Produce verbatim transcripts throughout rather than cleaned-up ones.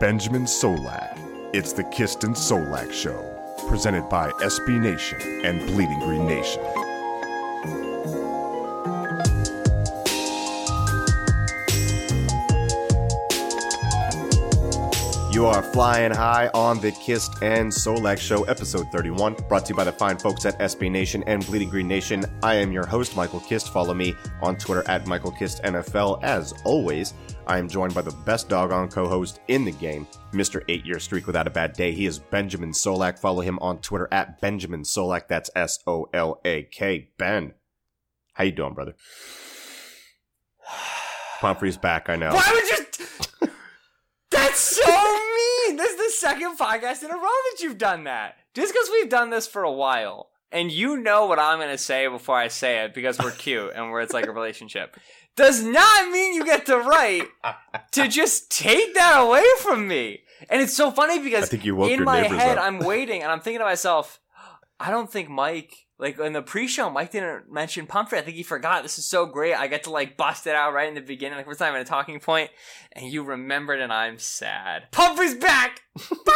Benjamin Solak. It's the Kist and Solak Show, presented by S B Nation and Bleeding Green Nation. You are flying high on the Kist and Solak Show, episode thirty-one, brought to you by the fine folks at S B Nation and Bleeding Green Nation. I am your host, Michael Kist. Follow me on Twitter at Michael Kist N F L. As always, I am joined by the best doggone co-host in the game, Mister Eight-Year Streak Without a Bad Day. He is Benjamin Solak. Follow him on Twitter at Benjamin Solak. That's S O L A K. Ben, how you doing, brother? Pumphrey's back, I know. Why would you... That's so mean! This is the second podcast in a row that you've done that. Just because we've done this for a while, and you know what I'm going to say before I say it, because we're cute and we're it's like a relationship. Does not mean you get the right to just take that away from me. And it's so funny because in my head, up. I'm waiting and I'm thinking to myself, I don't think Mike, like in the pre-show, Mike didn't mention Pumphrey. I think he forgot. This is so great. I get to like bust it out right in the beginning. Like, we're not even a talking point. And you remembered and I'm sad. Pumphrey's back. Pumphrey's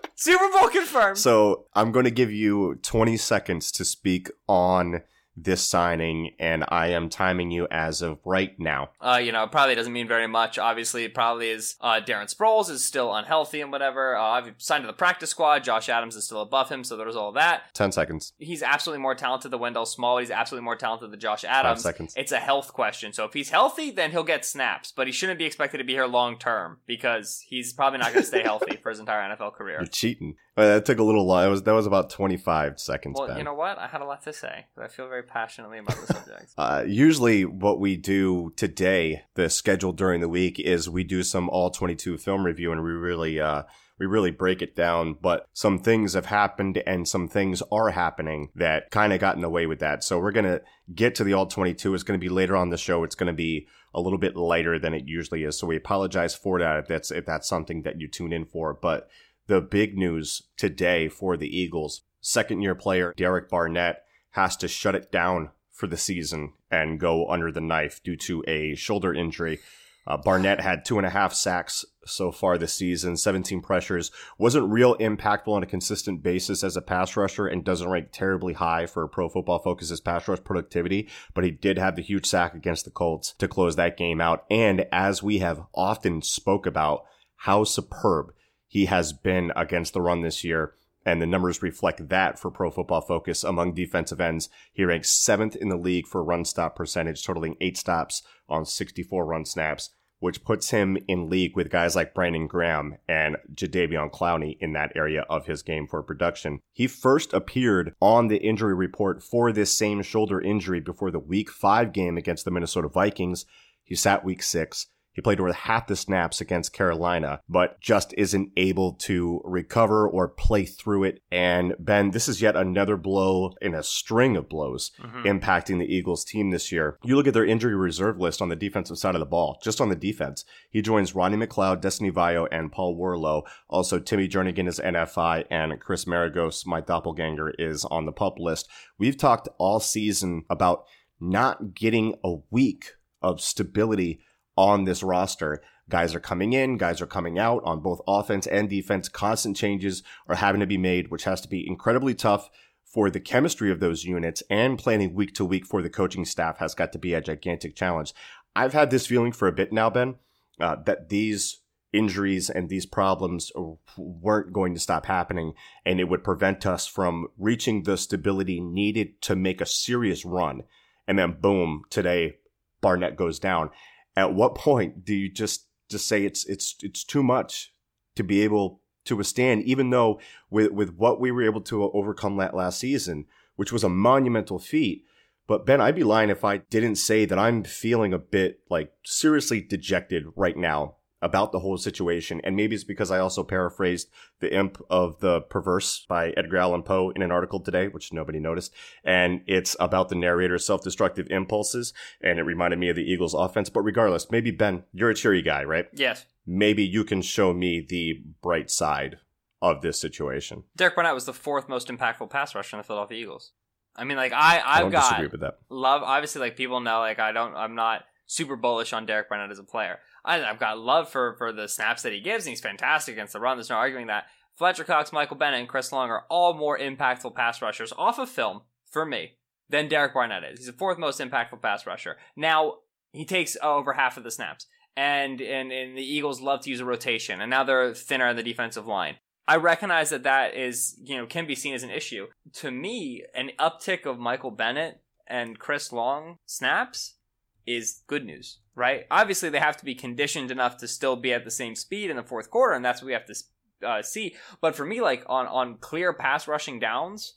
back. Super Bowl confirmed. So I'm going to give you twenty seconds to speak on this signing, and I am timing you as of right now. Uh, you know, it probably doesn't mean very much. Obviously, it probably is. Uh, Darren Sproles is still unhealthy and whatever. Uh, I've signed to the practice squad. Josh Adams is still above him, so there's all that. Ten seconds. He's absolutely more talented than Wendell Smallwood. He's absolutely more talented than Josh Adams. Five seconds. It's a health question. So if he's healthy, then he'll get snaps, but he shouldn't be expected to be here long term because he's probably not going to stay healthy for his entire N F L career. You're cheating. Well, that took a little long. That was, that was about twenty-five seconds. Well, Ben, you know what? I had a lot to say. I feel very passionately about the subject. Uh, usually what we do today, the schedule during the week, is we do some all twenty-two film review, and we really uh, we really break it down. But some things have happened and some things are happening that kind of got in the way with that. So we're going to get to the all twenty-two. It's going to be later on the show. It's going to be a little bit lighter than it usually is. So we apologize for that if that's, if that's something that you tune in for. But the big news today for the Eagles, second-year player Derek Barnett has to shut it down for the season and go under the knife due to a shoulder injury. Uh, Barnett had two and a half sacks so far this season, seventeen pressures, wasn't real impactful on a consistent basis as a pass rusher and doesn't rank terribly high for Pro Football Focus's pass rush productivity, but he did have the huge sack against the Colts to close that game out. And as we have often spoke about, how superb he has been against the run this year. And the numbers reflect that for Pro Football Focus. Among defensive ends, he ranks seventh in the league for run stop percentage, totaling eight stops on sixty-four run snaps, which puts him in league with guys like Brandon Graham and Jadeveon Clowney in that area of his game for production. He first appeared on the injury report for this same shoulder injury before the Week five game against the Minnesota Vikings. He sat Week six. He played over half the snaps against Carolina, but just isn't able to recover or play through it. And Ben, this is yet another blow in a string of blows mm-hmm. impacting the Eagles team this year. You look at their injury reserve list on the defensive side of the ball, just on the defense. He joins Rodney McLeod, Destiny Vaio, and Paul Warlow. Also, Timmy Jernigan is N F I, and Chris Maragos, my doppelganger, is on the PUP list. We've talked all season about not getting a week of stability on this roster. Guys are coming in, guys are coming out on both offense and defense. Constant changes are having to be made, which has to be incredibly tough for the chemistry of those units, and planning week to week for the coaching staff has got to be a gigantic challenge. I've had this feeling for a bit now, Ben, uh, that these injuries and these problems weren't going to stop happening, and it would prevent us from reaching the stability needed to make a serious run. And then, boom, today Barnett goes down. At what point do you just just say it's it's it's too much to be able to withstand, even though with, with what we were able to overcome last season, which was a monumental feat? But Ben, I'd be lying if I didn't say that I'm feeling a bit like seriously dejected right now about the whole situation. And maybe it's because I also paraphrased The Imp of the Perverse by Edgar Allan Poe in an article today, which nobody noticed. And it's about the narrator's self-destructive impulses. And it reminded me of the Eagles offense. But regardless, maybe, Ben, you're a cheery guy, right? Yes. Maybe you can show me the bright side of this situation. Derek Barnett was the fourth most impactful pass rusher in the Philadelphia Eagles. I mean, like, I, I've I don't got disagree with that. Love. Obviously, like, people know, like, I don't, I'm not super bullish on Derek Barnett as a player. I, I've got love for, for the snaps that he gives, and he's fantastic against the run. There's no arguing that. Fletcher Cox, Michael Bennett, and Chris Long are all more impactful pass rushers off of film, for me, than Derek Barnett is. He's the fourth most impactful pass rusher. Now, he takes over half of the snaps, and, and, and the Eagles love to use a rotation, and now they're thinner on the defensive line. I recognize that that is, you know, can be seen as an issue. To me, an uptick of Michael Bennett and Chris Long snaps is good news, right? Obviously, they have to be conditioned enough to still be at the same speed in the fourth quarter, and that's what we have to uh, see. But for me, like, on, on clear pass rushing downs,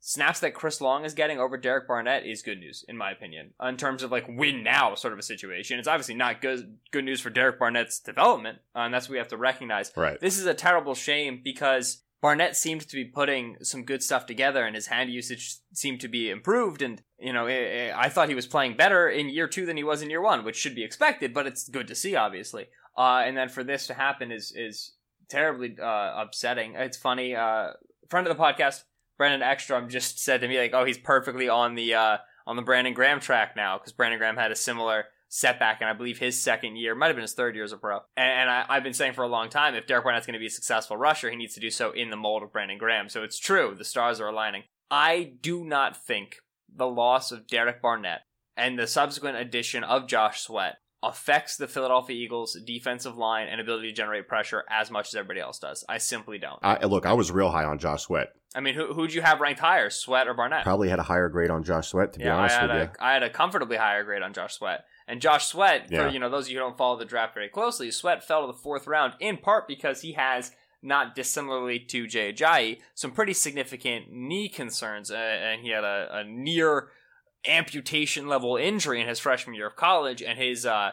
snaps that Chris Long is getting over Derek Barnett is good news, in my opinion, in terms of, like, win now sort of a situation. It's obviously not good good news for Derek Barnett's development, uh, and that's what we have to recognize. Right. This is a terrible shame because Barnett seemed to be putting some good stuff together, and his hand usage seemed to be improved. And, you know, I thought he was playing better in year two than he was in year one, which should be expected, but it's good to see, obviously. Uh, and then for this to happen is is terribly uh, upsetting. It's funny. Uh, friend of the podcast, Brandon Ekstrom, just said to me, like, oh, he's perfectly on the uh, on the Brandon Graham track now, because Brandon Graham had a similar setback, and I believe his second year might have been his third year as a pro. And, and I, I've been saying for a long time, if Derek Barnett's going to be a successful rusher, he needs to do so in the mold of Brandon Graham. So it's true, the stars are aligning. I do not think the loss of Derek Barnett and the subsequent addition of Josh Sweat affects the Philadelphia Eagles' defensive line and ability to generate pressure as much as everybody else does. I simply don't. I, look, I was real high on Josh Sweat. I mean, who who'd you have ranked higher, Sweat or Barnett? Probably had a higher grade on Josh Sweat, to yeah, be honest I had with a, you. I had a comfortably higher grade on Josh Sweat. And Josh Sweat, yeah. for you know those of you who don't follow the draft very closely, Sweat fell to the fourth round in part because he has, not dissimilarly to Jay Ajayi, some pretty significant knee concerns, uh, and he had a, a near amputation level injury in his freshman year of college, and his uh,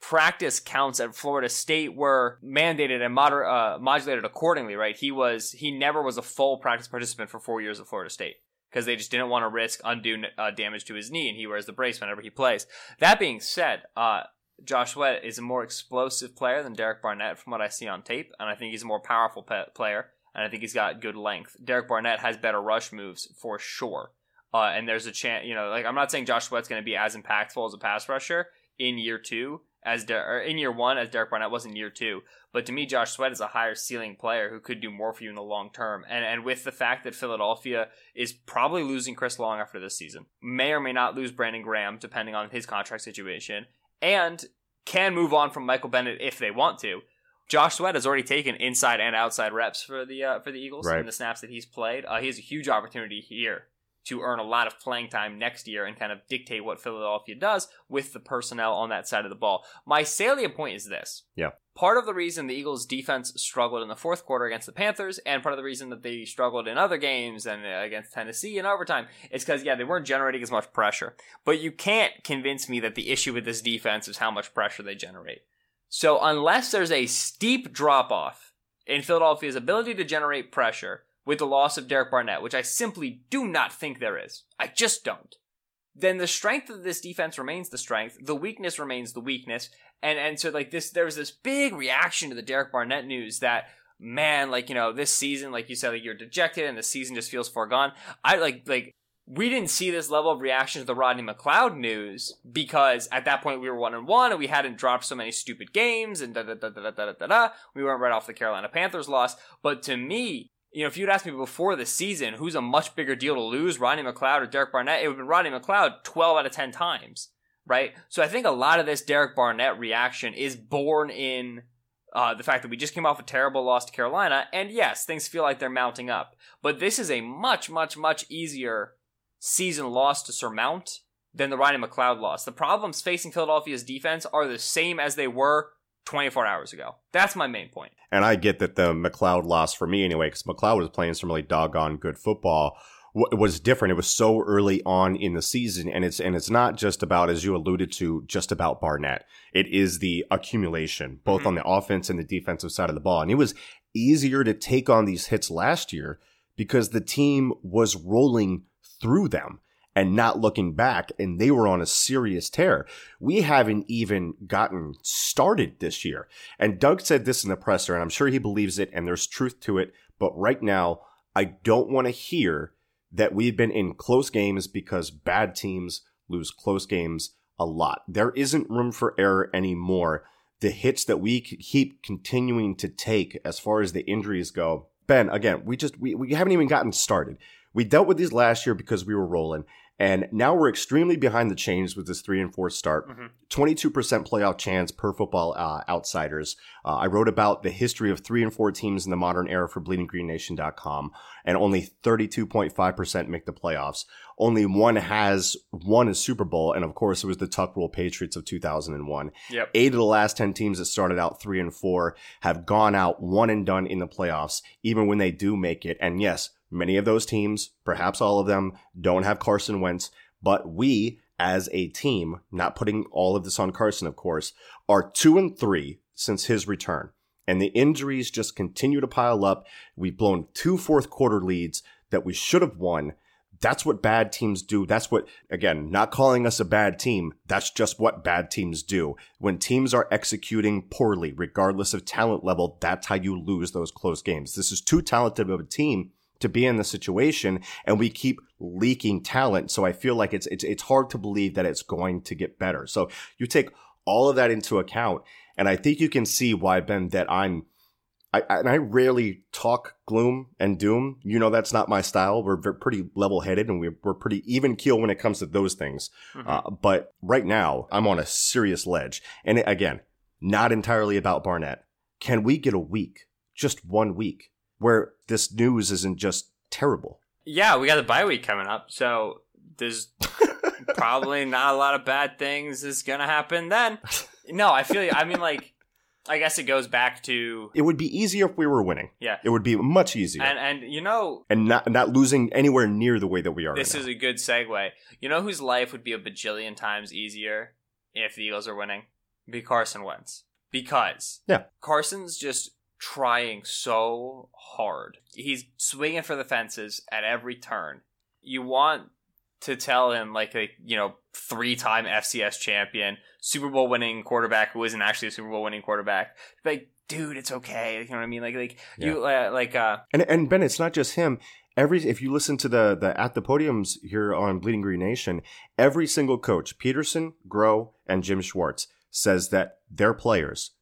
practice counts at Florida State were mandated and moder- uh, modulated accordingly. Right, he was he never was a full practice participant for four years at Florida State, because they just didn't want to risk undue uh, damage to his knee, and he wears the brace whenever he plays. That being said, uh, Josh Sweat is a more explosive player than Derek Barnett from what I see on tape, and I think he's a more powerful pe- player, and I think he's got good length. Derek Barnett has better rush moves for sure, uh, and there's a chance, you know, like, I'm not saying Josh Sweat's going to be as impactful as a pass rusher in year two, as Der- or in year one as Derek Barnett was in year two, but to me, Josh Sweat is a higher ceiling player who could do more for you in the long term. And and with the fact that Philadelphia is probably losing Chris Long after this season, may or may not lose Brandon Graham, depending on his contract situation, and can move on from Michael Bennett if they want to, Josh Sweat has already taken inside and outside reps for the uh, for the Eagles right. in the snaps that he's played. Uh, he has a huge opportunity here to earn a lot of playing time next year and kind of dictate what Philadelphia does with the personnel on that side of the ball. My salient point is this. Yeah. Part of the reason the Eagles' defense struggled in the fourth quarter against the Panthers, and part of the reason that they struggled in other games and against Tennessee in overtime, is because, yeah, they weren't generating as much pressure. But you can't convince me that the issue with this defense is how much pressure they generate. So unless there's a steep drop-off in Philadelphia's ability to generate pressure with the loss of Derek Barnett, which I simply do not think there is, I just don't, then the strength of this defense remains the strength, the weakness remains the weakness, and and so, like, this, there was this big reaction to the Derek Barnett news that, man, like, you know, this season, like you said, like, you're dejected, and the season just feels foregone. I, like, like, we didn't see this level of reaction to the Rodney McLeod news, because at that point we were one and one and we hadn't dropped so many stupid games, and da da da da da da da da. We weren't right off the Carolina Panthers loss, but to me, you know, if you'd asked me before the season who's a much bigger deal to lose, Rodney McLeod or Derek Barnett, it would have been Rodney McLeod twelve out of ten times. right? So I think a lot of this Derek Barnett reaction is born in uh, the fact that we just came off a terrible loss to Carolina, and yes, things feel like they're mounting up. But this is a much, much, much easier season loss to surmount than the Rodney McLeod loss. The problems facing Philadelphia's defense are the same as they were twenty-four hours ago. That's my main point. And I get that the McLeod loss, for me anyway, because McLeod was playing some really doggone good football, w- was different. It was so early on in the season, and it's and it's not just about, as you alluded to, just about Barnett. It is the accumulation, both mm-hmm. on the offense and the defensive side of the ball. And it was easier to take on these hits last year because the team was rolling through them and not looking back, and they were on a serious tear. We haven't even gotten started this year. And Doug said this in the presser, and I'm sure he believes it, and there's truth to it. But right now, I don't want to hear that we've been in close games, because bad teams lose close games a lot. There isn't room for error anymore. The hits that we keep continuing to take as far as the injuries go, Ben, again, we just we, we haven't even gotten started. We dealt with these last year because we were rolling, and now we're extremely behind the chains with this three and four start. Mm-hmm. twenty-two percent playoff chance per Football uh, Outsiders. Uh, I wrote about the history of three and four teams in the modern era for bleeding green nation dot com, and only thirty-two point five percent make the playoffs. Only one has won a Super Bowl, and of course it was the Tuck Rule Patriots of two thousand one. Yep. Eight of the last ten teams that started out three and four have gone out one and done in the playoffs, even when they do make it. And yes, many of those teams, perhaps all of them, don't have Carson Wentz, but we as a team, not putting all of this on Carson, of course, are two and three since his return. And the injuries just continue to pile up. We've blown two fourth quarter leads that we should have won. That's what bad teams do. That's what, again, not calling us a bad team. That's just what bad teams do. When teams are executing poorly, regardless of talent level, that's how you lose those close games. This is too talented of a team to be in the situation, and we keep leaking talent. So I feel like it's, it's it's hard to believe that it's going to get better. So you take all of that into account, and I think you can see why, Ben, that I'm I, and I rarely talk gloom and doom. You know, that's not my style. We're pretty level-headed, and we're, we're pretty even keel when it comes to those things. Mm-hmm. Uh, but right now, I'm on a serious ledge. And again, not entirely about Barnett. Can we get a week, just one week, where this news isn't just terrible? Yeah, we got the bye week coming up, so there's probably not a lot of bad things is going to happen then. No, I feel you. I mean, like, I guess it goes back to... It would be easier if we were winning. Yeah. It would be much easier. And, and you know... And not not losing anywhere near the way that we are. This right is now. A good segue. You know whose life would be a bajillion times easier if the Eagles are winning? Be Carson Wentz. Because yeah. Carson's just trying so hard. He's swinging for the fences at every turn. You want to tell him, like, a, you know, three-time F C S champion, Super Bowl winning quarterback who isn't actually a Super Bowl winning quarterback. Like, dude, it's okay. You know what I mean? Like, like yeah. you, uh, like, uh, and and Ben, it's not just him. Every if you listen to the the at the podiums here on Bleeding Green Nation, every single coach, Peterson, Groh, and Jim Schwartz, says that their players,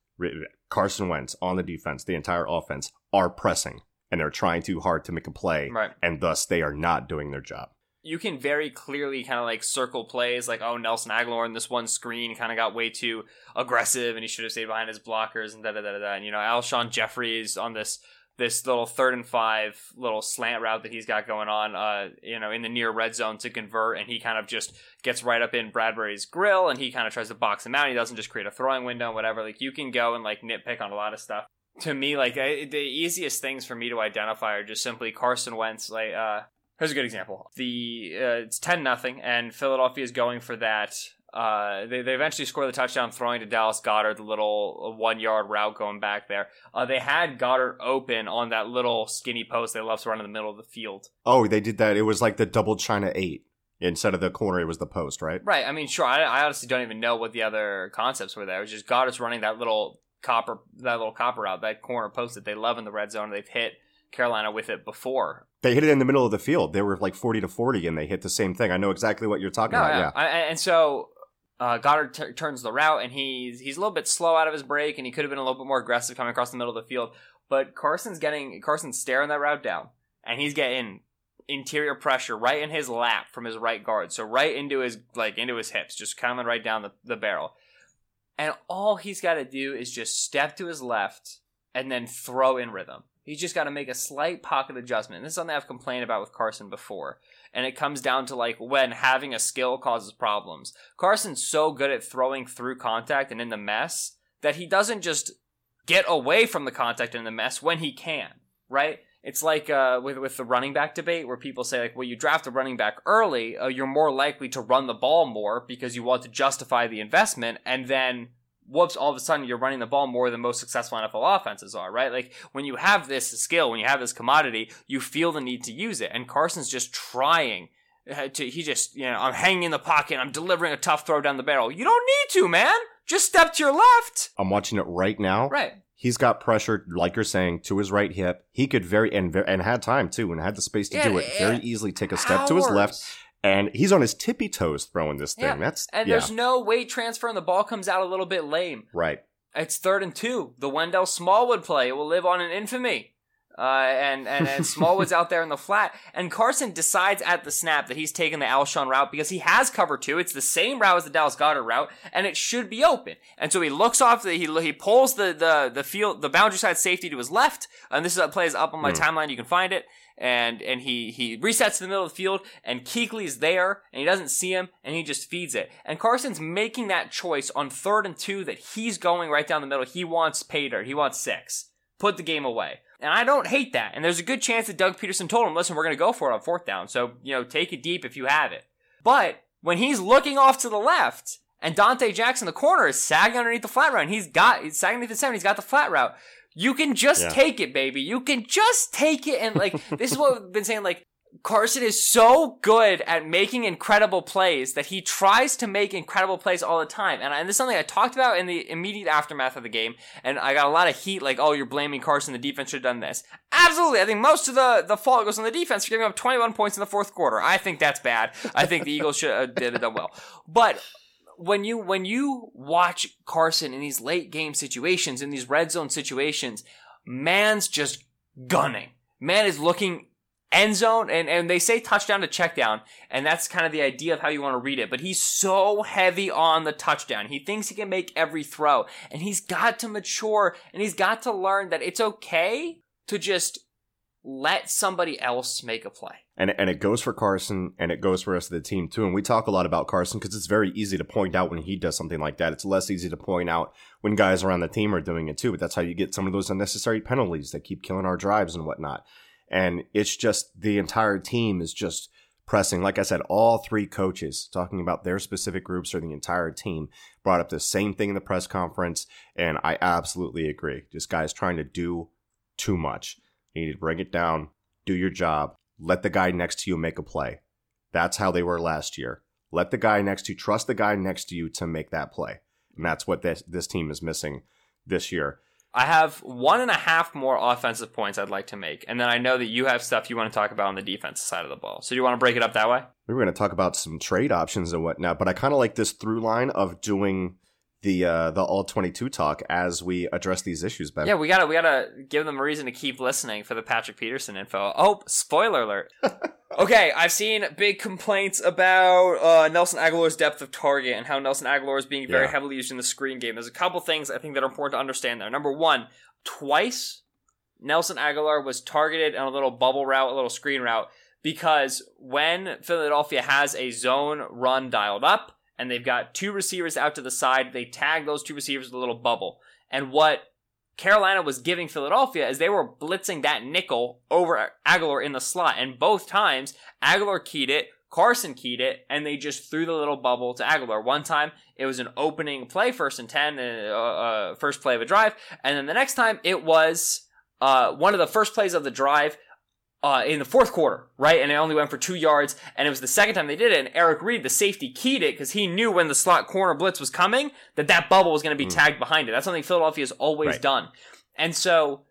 Carson Wentz on the defense, the entire offense, are pressing, and they're trying too hard to make a play, right, and thus they are not doing their job. You can very clearly kind of like circle plays like, oh, Nelson Agholor in this one screen kind of got way too aggressive and he should have stayed behind his blockers and da da da da. And, you know, Alshon Jeffery is on this this little third and five little slant route that he's got going on, uh, you know, in the near red zone to convert, and he kind of just gets right up in Bradbury's grill, and he kind of tries to box him out. He doesn't just create a throwing window and whatever. Like, you can go and like nitpick on a lot of stuff. To me, like I, the easiest things for me to identify are just simply Carson Wentz. Like, uh, here's a good example. The uh, it's ten nothing, and Philadelphia is going for that. Uh, they they eventually score the touchdown, throwing to Dallas Goedert, the little one yard route going back there. Uh, they had Goedert open on that little skinny post they love to run in the middle of the field. Oh, they did that. It was like the double China eight. Instead of the corner, it was the post, right? Right. I mean, sure. I, I honestly don't even know what the other concepts were there. It was just Goddard's running that little copper, that little copper route, that corner post that they love in the red zone. They've hit Carolina with it before. They hit it in the middle of the field. They were like forty to forty, and they hit the same thing. I know exactly what you're talking no, about. Yeah. yeah. I, and so... Uh, Goedert t- turns the route, and he's he's a little bit slow out of his break, and he could have been a little bit more aggressive coming across the middle of the field. But Carson's getting Carson's staring that route down, and he's getting interior pressure right in his lap from his right guard. So right into his like into his hips, just coming right down the, the barrel. And all he's got to do is just step to his left and then throw in rhythm. He's just got to make a slight pocket adjustment. And this is something I've complained about with Carson before. And it comes down to like when having a skill causes problems. Carson's so good at throwing through contact and in the mess that he doesn't just get away from the contact and the mess when he can, right? It's like uh, with, with the running back debate where people say, like, well, you draft a running back early, uh, you're more likely to run the ball more because you want to justify the investment, and then, whoops, all of a sudden you're running the ball more than most successful N F L offenses are, right? Like, when you have this skill, when you have this commodity, you feel the need to use it, and Carson's just trying to, he just, you know, I'm hanging in the pocket, I'm delivering a tough throw down the barrel. You don't need to, man! Just step to your left! I'm watching it right now. Right. He's got pressure, like you're saying, to his right hip. He could very, and and had time too, and had the space to yeah, do it, very easily take a step hours. to his left. And he's on his tippy toes throwing this thing. Yeah. That's And yeah. there's no weight transfer, and the ball comes out a little bit lame. Right. It's third and two. The Wendell Smallwood play, it will live on in infamy. Uh, and, and, and Smallwood's out there in the flat. And Carson decides at the snap that he's taking the Alshon route because he has cover two. It's the same route as the Dallas Goedert route, and it should be open. And so he looks off, the, he he pulls the, the, the field, the boundary side safety to his left. And this is a play is up on my mm. timeline. You can find it. And, and he, he resets to the middle of the field, and Kuechly's there, and he doesn't see him, and he just feeds it. And Carson's making that choice on third and two that he's going right down the middle. He wants pay dirt. He wants six. Put the game away. And I don't hate that. And there's a good chance that Doug Peterson told him, listen, we're going to go for it on fourth down. So, you know, take it deep if you have it. But when he's looking off to the left and Dante Jackson, the corner, is sagging underneath the flat route, and he's got, he's sagging underneath the seven, he's got the flat route. You can just yeah. take it, baby. You can just take it. And like, this is what we've been saying, like, Carson is so good at making incredible plays that he tries to make incredible plays all the time. And, I, and this is something I talked about in the immediate aftermath of the game. And I got a lot of heat like, oh, you're blaming Carson. The defense should have done this. Absolutely. I think most of the, the fault goes on the defense for giving up twenty-one points in the fourth quarter. I think that's bad. I think the Eagles should have did it done well. But when you, when you watch Carson in these late game situations, in these red zone situations, man's just gunning. Man is looking end zone, and, and they say touchdown to check down, and that's kind of the idea of how you want to read it, but he's so heavy on the touchdown. He thinks he can make every throw, and he's got to mature, and he's got to learn that it's okay to just let somebody else make a play. And, and it goes for Carson, and it goes for the rest of the team, too. And we talk a lot about Carson because it's very easy to point out when he does something like that. It's less easy to point out when guys around the team are doing it, too, but that's how you get some of those unnecessary penalties that keep killing our drives and whatnot. And it's just the entire team is just pressing. Like I said, all three coaches talking about their specific groups or the entire team brought up the same thing in the press conference. And I absolutely agree. Just guys trying to do too much. You need to bring it down. Do your job. Let the guy next to you make a play. That's how they were last year. Let the guy next to you, trust the guy next to you to make that play. And that's what this, this team is missing this year. I have one and a half more offensive points I'd like to make, and then I know that you have stuff you want to talk about on the defensive side of the ball. So do you want to break it up that way? We were going to talk about some trade options and whatnot, but I kind of like this through line of doing the uh, the all twenty-two talk as we address these issues better. Yeah, we gotta we gotta give them a reason to keep listening for the Patrick Peterson info. Oh, spoiler alert. Okay, I've seen big complaints about uh, Nelson Agholor's depth of target and how Nelson Agholor is being very yeah. heavily used in the screen game. There's a couple things I think that are important to understand there. Number one, twice Nelson Agholor was targeted on a little bubble route, a little screen route, because when Philadelphia has a zone run dialed up and they've got two receivers out to the side, they tag those two receivers with a little bubble. And what Carolina was giving Philadelphia as they were blitzing that nickel over Agholor in the slot. And both times, Agholor keyed it, Carson keyed it, and they just threw the little bubble to Agholor. One time, it was an opening play, first and ten, uh, uh, first play of a drive. And then the next time, it was uh, one of the first plays of the drive uh, in the fourth quarter, right? And it only went for two yards. And it was the second time they did it. And Eric Reed, the safety, keyed it because he knew when the slot corner blitz was coming that that bubble was going to be mm. tagged behind it. That's something Philadelphia has always right. done. And so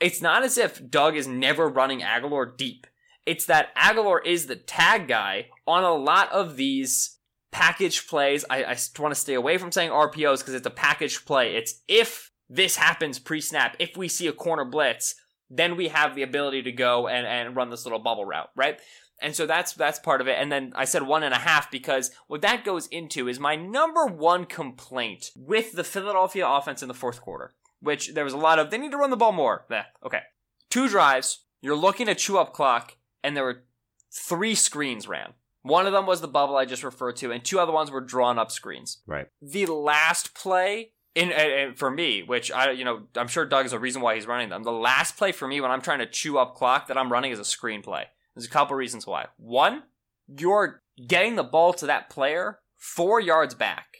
it's not as if Doug is never running Agholor deep. It's that Agholor is the tag guy on a lot of these package plays. I, I want to stay away from saying R P Os because it's a package play. It's if this happens pre-snap, if we see a corner blitz, then we have the ability to go and, and run this little bubble route, right? And so that's that's part of it. And then I said one and a half because what that goes into is my number one complaint with the Philadelphia offense in the fourth quarter, which there was a lot of, they need to run the ball more. Nah, okay. Two drives, you're looking to chew up clock, and there were three screens ran. One of them was the bubble I just referred to, and two other ones were drawn up screens. Right. The last play... In, in, for me, which I, you know, I'm sure Doug is a reason why he's running them. The last play for me when I'm trying to chew up clock that I'm running is a screen play. There's a couple reasons why. One, you're getting the ball to that player four yards back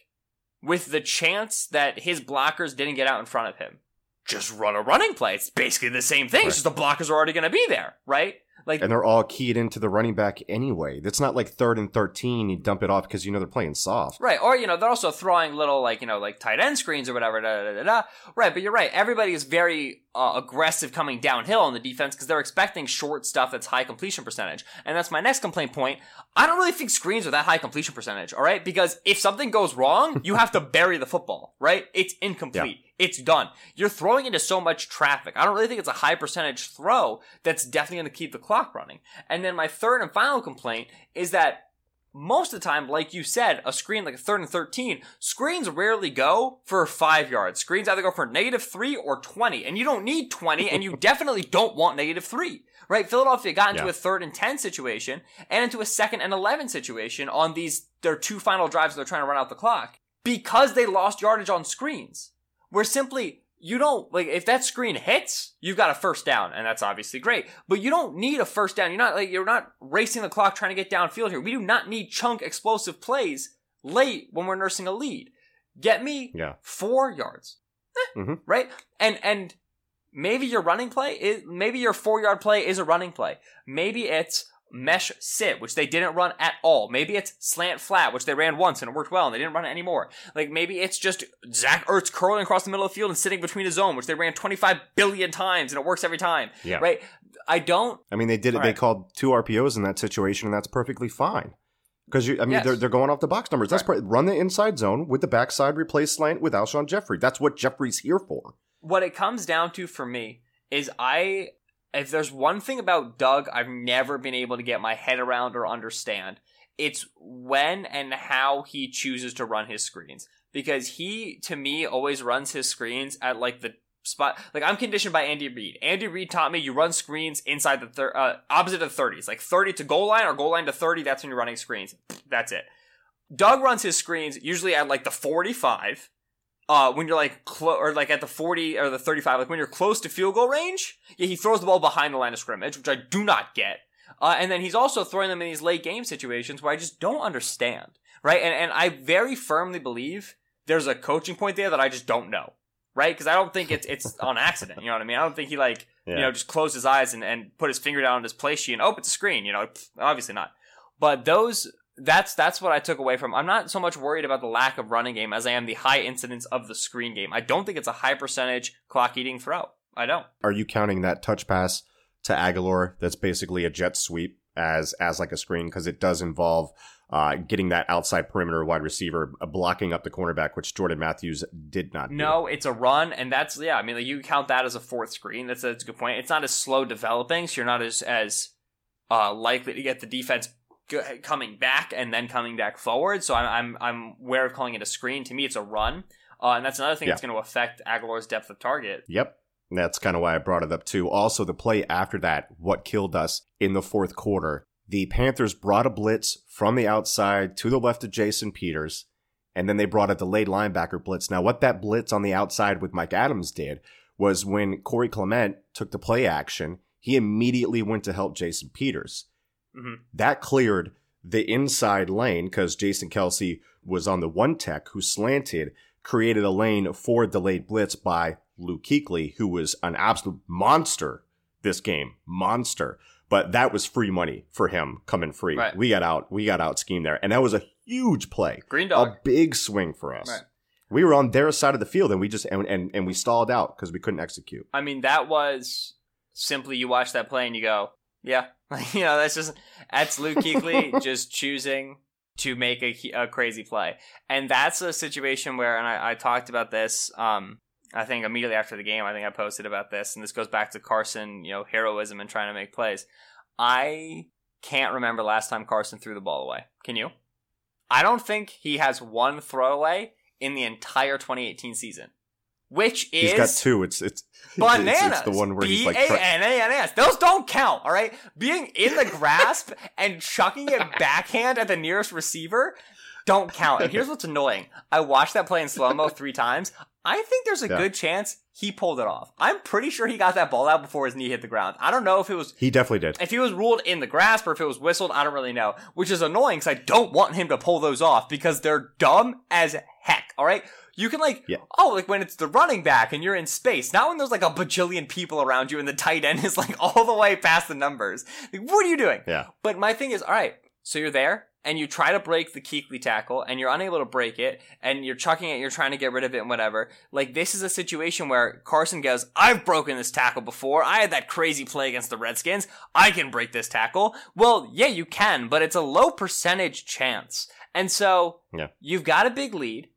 with the chance that his blockers didn't get out in front of him. Just run a running play. It's basically the same thing. Right. It's just the blockers are already going to be there, right? Like, and they're all keyed into the running back anyway. That's not like third and thirteen, you dump it off because you know they're playing soft. Right, or, you know, they're also throwing little, like, you know, like tight end screens or whatever, da, da, da, da. Right, but you're right. Everybody is very uh, aggressive coming downhill on the defense because they're expecting short stuff that's high completion percentage. And that's my next complaint point. I don't really think screens are that high completion percentage, all right? Because if something goes wrong, you have to bury the football, right? It's incomplete. Yeah. It's done. You're throwing into so much traffic. I don't really think it's a high percentage throw that's definitely going to keep the clock running. And then my third and final complaint is that most of the time, like you said, a screen like a third and thirteen, screens rarely go for five yards. Screens either go for negative three or twenty, and you don't need twenty, and you definitely don't want negative three, right? Philadelphia got into yeah. a third and ten situation and into a second and eleven situation on these, their two final drives they're trying to run out the clock because they lost yardage on screens. Where simply, you don't, like, if that screen hits, you've got a first down, and that's obviously great. But you don't need a first down. You're not, like, you're not racing the clock trying to get downfield here. We do not need chunk explosive plays late when we're nursing a lead. Get me yeah. four yards. Eh, mm-hmm. Right? And, and maybe your running play is, maybe your four yard play is a running play. Maybe it's mesh sit, which they didn't run at all. Maybe it's slant flat, which they ran once and it worked well and they didn't run it anymore. Like, maybe it's just Zach Ertz curling across the middle of the field and sitting between his zone, which they ran twenty-five billion times and it works every time. Yeah. Right? I don't... I mean, they did it. Right. They called two R P Os in that situation and that's perfectly fine. Because, I mean, yes. they're, they're going off the box numbers. That's right. pr- Run the inside zone with the backside replace slant with Alshon Jeffery. That's what Jeffrey's here for. What it comes down to for me is I... If there's one thing about Doug I've never been able to get my head around or understand, it's when and how he chooses to run his screens. Because he, to me, always runs his screens at, like, the spot. Like, I'm conditioned by Andy Reid. Andy Reid taught me you run screens inside the thir- uh, opposite of thirties. Like, thirty to goal line or goal line to thirty, that's when you're running screens. That's it. Doug runs his screens usually at, like, the forty-five. Uh, when you're like, clo- or like at the forty or the thirty-five, like when you're close to field goal range, yeah, he throws the ball behind the line of scrimmage, which I do not get. Uh, and then he's also throwing them in these late game situations where I just don't understand, right? And and I very firmly believe there's a coaching point there that I just don't know, right? Because I don't think it's it's on accident, you know what I mean? I don't think he like, yeah. you know, just closed his eyes and, and put his finger down on his play sheet and, oh, it's a screen, you know, obviously not. But those... That's that's what I took away from. I'm not so much worried about the lack of running game as I am the high incidence of the screen game. I don't think it's a high percentage clock-eating throw. I don't. Are you counting that touch pass to Agholor that's basically a jet sweep as as like a screen? Because it does involve uh, getting that outside perimeter wide receiver, uh, blocking up the cornerback, which Jordan Matthews did not do. No, it's a run, and that's, yeah, I mean, like, you count that as a fourth screen. That's, that's a good point. It's not as slow developing, so you're not as, as uh, likely to get the defense coming back and then coming back forward, so I'm I'm I'm aware of calling it a screen. To me, it's a run, uh, and that's another thing yeah. that's going to affect Aguilar's depth of target. Yep, and that's kind of why I brought it up too. Also, the play after that, what killed us in the fourth quarter, the Panthers brought a blitz from the outside to the left of Jason Peters, and then they brought a delayed linebacker blitz. Now, what that blitz on the outside with Mike Adams did was when Corey Clement took the play action, he immediately went to help Jason Peters. Mm-hmm. That cleared the inside lane because Jason Kelsey was on the one tech who slanted, created a lane for delayed blitz by Luke Kuechly, who was an absolute monster this game. Monster. But that was free money for him coming free. Right. We got out. We got out schemed there. And that was a huge play. Green dog. A big swing for us. Right. We were on their side of the field and we just and, and, and we stalled out because we couldn't execute. I mean, that was simply you watch that play and you go, yeah. You know, that's just, that's Luke Kuechly just choosing to make a, a crazy play. And that's a situation where, and I, I talked about this um, I think immediately after the game, I think I posted about this, and this goes back to Carson, you know, heroism and trying to make plays. I can't remember last time Carson threw the ball away. Can you? I don't think he has one throwaway in the entire twenty eighteen season, which is... He's got two. It's it's bananas. It's, it's the one where he's like... B A N A N S. Those don't count, all right? Being in the grasp and chucking it backhand at the nearest receiver don't count. And here's what's annoying. I watched that play in slow-mo three times. I think there's a yeah. good chance he pulled it off. I'm pretty sure he got that ball out before his knee hit the ground. I don't know if it was... He definitely did. If he was ruled in the grasp or if it was whistled, I don't really know. Which is annoying because I don't want him to pull those off because they're dumb as heck, all right? You can like, yeah. oh, like when it's the running back and you're in space. Not when there's like a bajillion people around you and the tight end is like all the way past the numbers. Like, what are you doing? Yeah. But my thing is, all right, so you're there and you try to break the Kuechly tackle and you're unable to break it and you're chucking it, you're trying to get rid of it and whatever. Like this is a situation where Carson goes, I've broken this tackle before. I had that crazy play against the Redskins. I can break this tackle. Well, yeah, you can, but it's a low percentage chance. And so yeah. you've got a big lead.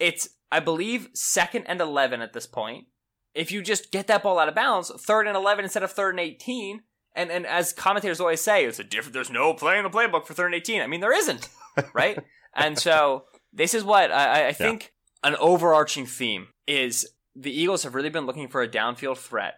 It's, I believe, second and eleven at this point. If you just get that ball out of bounds, third and eleven instead of third and eighteen, and, and as commentators always say, it's a different, there's no play in the playbook for third and eighteen. I mean, there isn't, right? And so this is what I, I think yeah. an overarching theme is the Eagles have really been looking for a downfield threat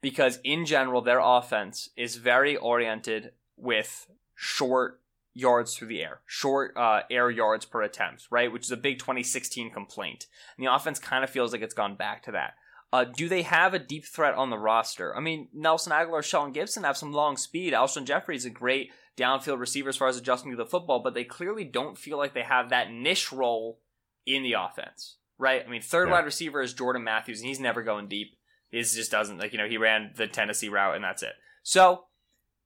because in general, their offense is very oriented with short yards through the air, short uh, air yards per attempt, right? Which is a big twenty sixteen complaint. And the offense kind of feels like it's gone back to that. Uh, do they have a deep threat on the roster? I mean, Nelson Agholor, Sheldon Gibson have some long speed. Alshon Jeffery is a great downfield receiver as far as adjusting to the football, but they clearly don't feel like they have that niche role in the offense, right? I mean, third yeah. wide receiver is Jordan Matthews, and he's never going deep. He just doesn't. Like, you know, he ran the Tennessee route, and that's it. So...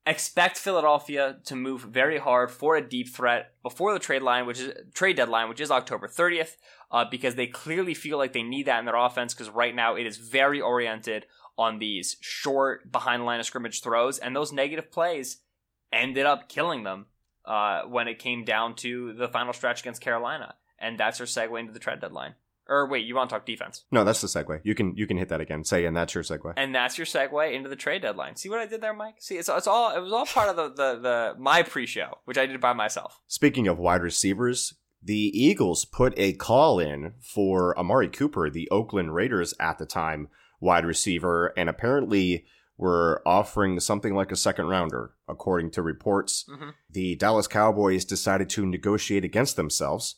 expect Philadelphia to move very hard for a deep threat before the trade line, which is trade deadline, which is October thirtieth, uh, because they clearly feel like they need that in their offense. Because right now it is very oriented on these short behind the line of scrimmage throws, and those negative plays ended up killing them uh, when it came down to the final stretch against Carolina, and that's their segue into the trade deadline. Or wait, you want to talk defense? No, that's the segue. You can you can hit that again. Say, and that's your segue. And that's your segue into the trade deadline. See what I did there, Mike? See, it's it's all it was all part of the the, the my pre-show, which I did by myself. Speaking of wide receivers, the Eagles put a call in for Amari Cooper, the Oakland Raiders at the time wide receiver, and apparently were offering something like a second rounder, according to reports. Mm-hmm. The Dallas Cowboys decided to negotiate against themselves.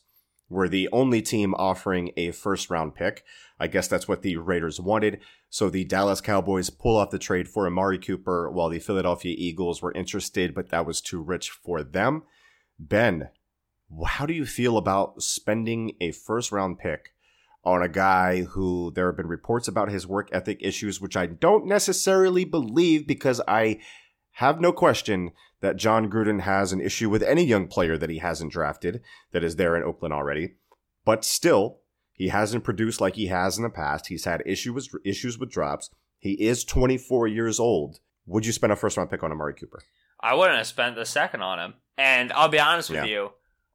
We're the only team offering a first-round pick. I guess that's what the Raiders wanted. So the Dallas Cowboys pull off the trade for Amari Cooper, while the Philadelphia Eagles were interested, but that was too rich for them. Ben, how do you feel about spending a first-round pick on a guy who there have been reports about his work ethic issues, which I don't necessarily believe because I have no question that Jon Gruden has an issue with any young player that he hasn't drafted that is there in Oakland already. But still, he hasn't produced like he has in the past. He's had issue with, issues with drops. He is twenty-four years old. Would you spend a first-round pick on Amari Cooper? I wouldn't have spent the second on him. And I'll be honest with yeah. you,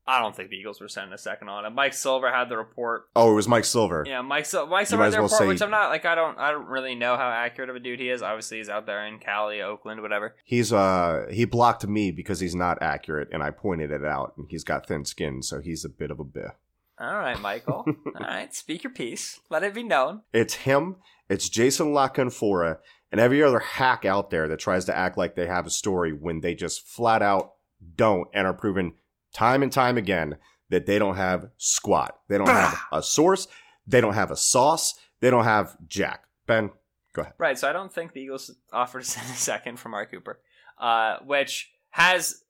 I don't think the Eagles were sending a second on him. Mike Silver had the report. Oh, it was Mike Silver. Yeah, Mike, Sil- Mike Silver had the well report, say... which I'm not, like, I don't I don't really know how accurate of a dude he is. Obviously, he's out there in Cali, Oakland, whatever. He's uh he blocked me because he's not accurate, and I pointed it out, and he's got thin skin, so he's a bit of a bitch. All right, Michael. All right, speak your piece. Let it be known. It's him, it's Jason LaConfora, and every other hack out there that tries to act like they have a story when they just flat out don't and are proven time and time again that they don't have squat. They don't have a source. They don't have a sauce. They don't have jack. Ben, go ahead. Right, so I don't think the Eagles offered to send a second for Mark Cooper, uh, which has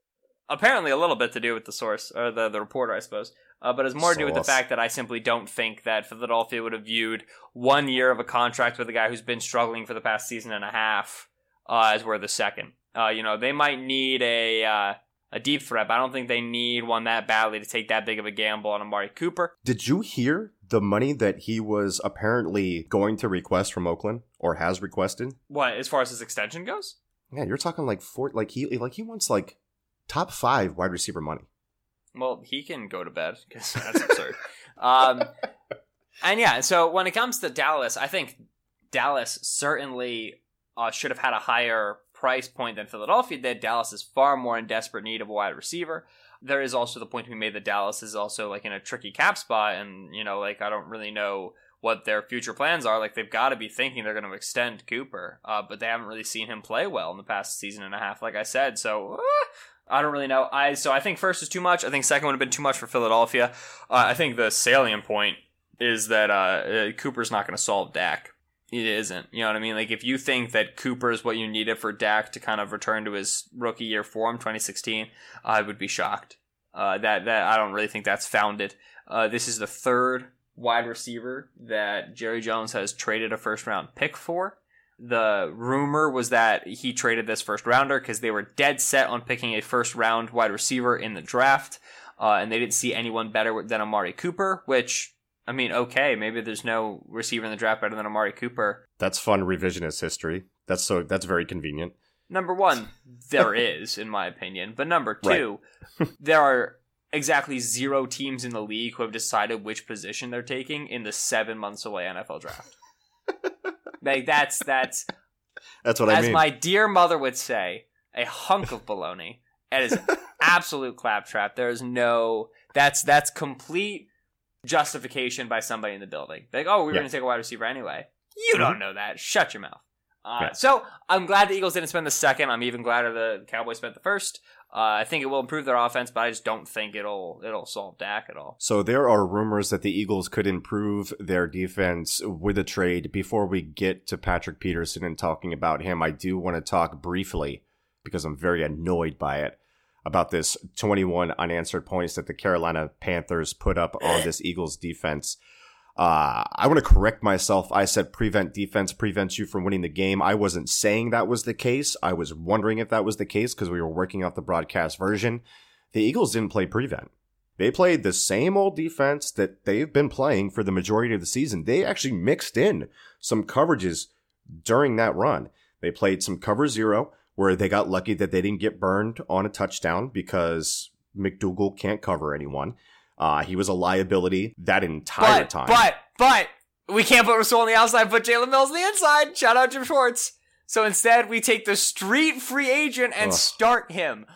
apparently a little bit to do with the source, or the, the reporter, I suppose, uh, but it's more sauce. To do with the fact that I simply don't think that Philadelphia would have viewed one year of a contract with a guy who's been struggling for the past season and a half uh, as worth a second. Uh, you know, they might need a... Uh, A deep threat, but I don't think they need one that badly to take that big of a gamble on Amari Cooper. Did you hear the money that he was apparently going to request from Oakland, or has requested? What, as far as his extension goes? Yeah, you're talking like four, like he, like he wants like top five wide receiver money. Well, he can go to bed because that's absurd. Um, And yeah, so when it comes to Dallas, I think Dallas certainly uh, should have had a higher price point than Philadelphia did. Dallas is far more in desperate need of a wide receiver. There is also the point we made that Dallas is also like in a tricky cap spot, and you know, like I don't really know what their future plans are. Like they've got to be thinking they're going to extend Cooper, uh, but they haven't really seen him play well in the past season and a half, like I said. So uh, I don't really know. I so I think first is too much. I think second would have been too much for Philadelphia. Uh, I think the salient point is that uh, Cooper's not going to solve Dak. It isn't. You know what I mean? Like, if you think that Cooper is what you needed for Dak to kind of return to his rookie year form, twenty sixteen, I would be shocked. Uh, that that I don't really think that's founded. Uh, this is the third wide receiver that Jerry Jones has traded a first-round pick for. The rumor was that he traded this first-rounder because they were dead set on picking a first-round wide receiver in the draft, uh, and they didn't see anyone better than Amari Cooper, which... I mean, okay, maybe there's no receiver in the draft better than Amari Cooper. That's fun revisionist history. That's so. That's very convenient. Number one, there is, in my opinion. But number two, right. There are exactly zero teams in the league who have decided which position they're taking in the seven months away N F L draft. Like that's that's that's what I mean. As my dear mother would say, a hunk of baloney. That is absolute claptrap. There is no. That's that's complete. Justification by somebody in the building. Like, oh, we were yeah. going to take a wide receiver anyway. You mm-hmm. don't know that. Shut your mouth. Uh, yeah. So I'm glad the Eagles didn't spend the second. I'm even gladder the Cowboys spent the first. Uh, I think it will improve their offense, but I just don't think it'll it'll solve Dak at all. So there are rumors that the Eagles could improve their defense with a trade. Before we get to Patrick Peterson and talking about him, I do want to talk briefly, because I'm very annoyed by it, about this twenty-one unanswered points that the Carolina Panthers put up on this Eagles defense. Uh, I want to correct myself. I said prevent defense prevents you from winning the game. I wasn't saying that was the case. I was wondering if that was the case because we were working off the broadcast version. The Eagles didn't play prevent. They played the same old defense that they've been playing for the majority of the season. They actually mixed in some coverages during that run. They played some cover zero, where they got lucky that they didn't get burned on a touchdown because McDougal can't cover anyone. Uh, he was a liability that entire but, time. But, but, we can't put Rasul on the outside, put Jalen Mills on the inside. Shout out to Schwartz. So instead, we take the street free agent and Ugh. start him.